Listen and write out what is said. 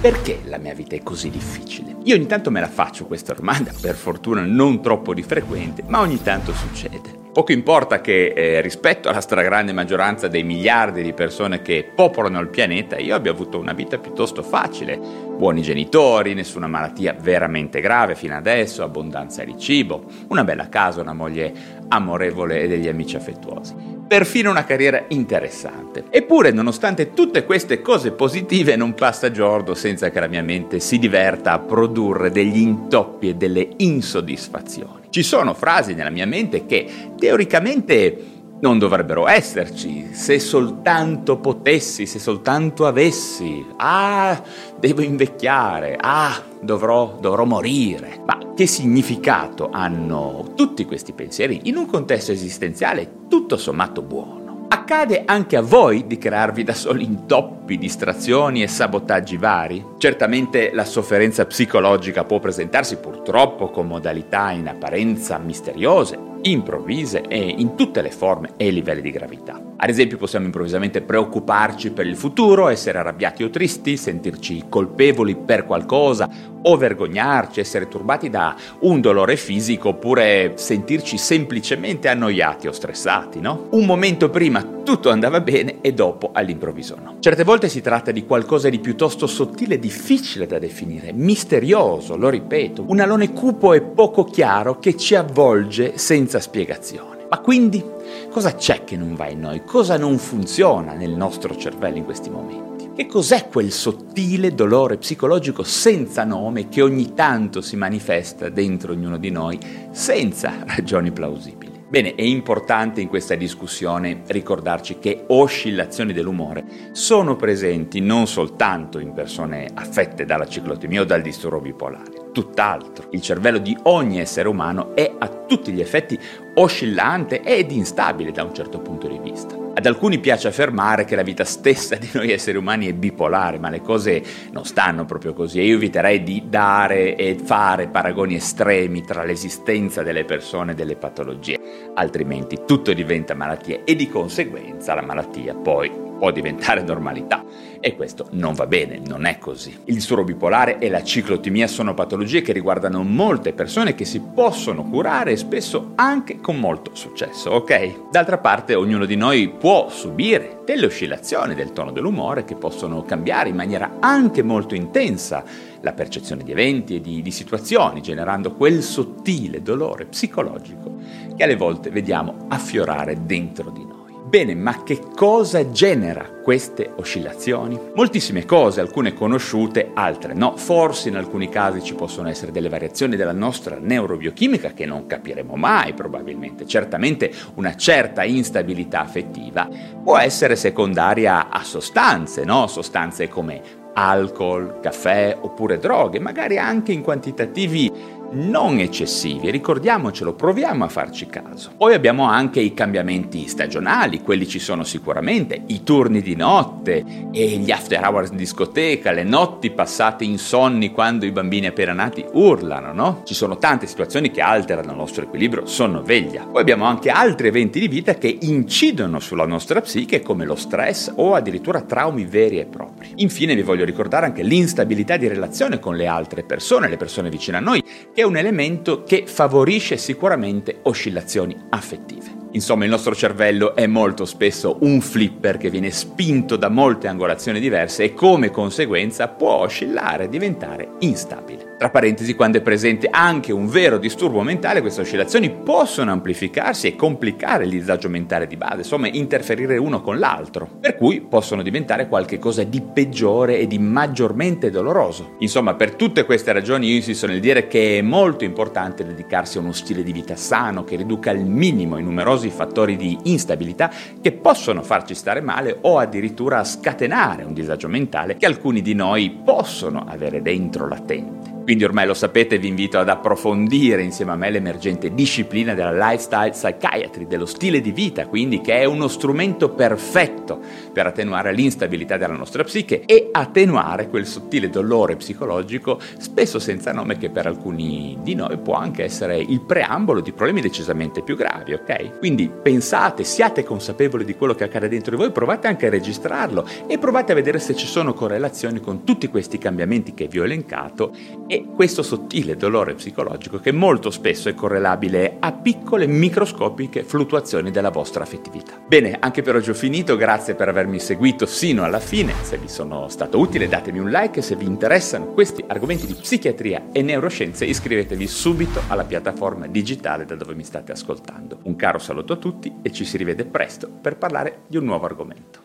perché la mia vita è così difficile? Io ogni tanto me la faccio questa domanda, per fortuna non troppo di frequente, ma ogni tanto succede. Poco importa che rispetto alla stragrande maggioranza dei miliardi di persone che popolano il pianeta, io abbia avuto una vita piuttosto facile. Buoni genitori, nessuna malattia veramente grave fino adesso, abbondanza di cibo, una bella casa, una moglie amorevole e degli amici affettuosi. Perfino una carriera interessante. Eppure, nonostante tutte queste cose positive, non passa giorno senza che la mia mente si diverta a produrre degli intoppi e delle insoddisfazioni. Ci sono frasi nella mia mente che teoricamente non dovrebbero esserci, se soltanto potessi, se soltanto avessi, devo invecchiare, dovrò morire. Ma che significato hanno tutti questi pensieri in un contesto esistenziale tutto sommato buono? Accade anche a voi di crearvi da soli intoppi, distrazioni e sabotaggi vari? Certamente la sofferenza psicologica può presentarsi purtroppo con modalità in apparenza misteriose, improvvise e in tutte le forme e livelli di gravità. Ad esempio possiamo improvvisamente preoccuparci per il futuro, essere arrabbiati o tristi, sentirci colpevoli per qualcosa o vergognarci, essere turbati da un dolore fisico oppure sentirci semplicemente annoiati o stressati, no? Un momento prima tutto andava bene e dopo all'improvviso no. Certe volte si tratta di qualcosa di piuttosto sottile e difficile da definire, misterioso, lo ripeto, un alone cupo e poco chiaro che ci avvolge senza spiegazione. Ma quindi cosa c'è che non va in noi? Cosa non funziona nel nostro cervello in questi momenti? Che cos'è quel sottile dolore psicologico senza nome che ogni tanto si manifesta dentro ognuno di noi senza ragioni plausibili? Bene, è importante in questa discussione ricordarci che oscillazioni dell'umore sono presenti non soltanto in persone affette dalla ciclotimia o dal disturbo bipolare. Tutt'altro. Il cervello di ogni essere umano è a tutti gli effetti oscillante ed instabile da un certo punto di vista. Ad alcuni piace affermare che la vita stessa di noi esseri umani è bipolare, ma le cose non stanno proprio così e io eviterei di dare e fare paragoni estremi tra l'esistenza delle persone e delle patologie, altrimenti tutto diventa malattia e di conseguenza la malattia poi può diventare normalità e questo non va bene, non è così. Il disturbo bipolare e la ciclotimia sono patologie che riguardano molte persone che si possono curare e spesso anche con molto successo, ok? D'altra parte ognuno di noi può subire delle oscillazioni del tono dell'umore che possono cambiare in maniera anche molto intensa la percezione di eventi e di situazioni, generando quel sottile dolore psicologico che alle volte vediamo affiorare dentro di noi. Bene, ma che cosa genera queste oscillazioni? Moltissime cose, alcune conosciute, altre no. Forse in alcuni casi ci possono essere delle variazioni della nostra neurobiochimica che non capiremo mai probabilmente. Certamente una certa instabilità affettiva può essere secondaria a sostanze, no? Sostanze come alcol, caffè oppure droghe, magari anche in quantitativi non eccessivi, ricordiamocelo, proviamo a farci caso. Poi abbiamo anche i cambiamenti stagionali, quelli ci sono sicuramente, i turni di notte e gli after hours in discoteca, le notti passate insonni quando i bambini appena nati urlano, no? Ci sono tante situazioni che alterano il nostro equilibrio sonno-veglia. Poi abbiamo anche altri eventi di vita che incidono sulla nostra psiche come lo stress o addirittura traumi veri e propri. Infine vi voglio ricordare anche l'instabilità di relazione con le altre persone, le persone vicine a noi, che è un elemento che favorisce sicuramente oscillazioni affettive. Insomma, il nostro cervello è molto spesso un flipper che viene spinto da molte angolazioni diverse e come conseguenza può oscillare e diventare instabile. Tra parentesi, quando è presente anche un vero disturbo mentale, queste oscillazioni possono amplificarsi e complicare il disagio mentale di base, insomma interferire uno con l'altro, per cui possono diventare qualche cosa di peggiore e di maggiormente doloroso. Insomma, per tutte queste ragioni io insisto nel dire che è molto importante dedicarsi a uno stile di vita sano che riduca al minimo i numerosi fattori di instabilità che possono farci stare male o addirittura scatenare un disagio mentale che alcuni di noi possono avere dentro latente. Quindi ormai lo sapete, vi invito ad approfondire insieme a me l'emergente disciplina della lifestyle psychiatry, dello stile di vita, quindi, che è uno strumento perfetto per attenuare l'instabilità della nostra psiche e attenuare quel sottile dolore psicologico, spesso senza nome, che per alcuni di noi può anche essere il preambolo di problemi decisamente più gravi, ok? Quindi pensate, siate consapevoli di quello che accade dentro di voi, provate anche a registrarlo e provate a vedere se ci sono correlazioni con tutti questi cambiamenti che vi ho elencato e questo sottile dolore psicologico che molto spesso è correlabile a piccole microscopiche fluttuazioni della vostra affettività. Bene, anche per oggi ho finito, grazie per avermi seguito sino alla fine. Se vi sono stato utile datemi un like e se vi interessano questi argomenti di psichiatria e neuroscienze iscrivetevi subito alla piattaforma digitale da dove mi state ascoltando. Un caro saluto a tutti e ci si rivede presto per parlare di un nuovo argomento.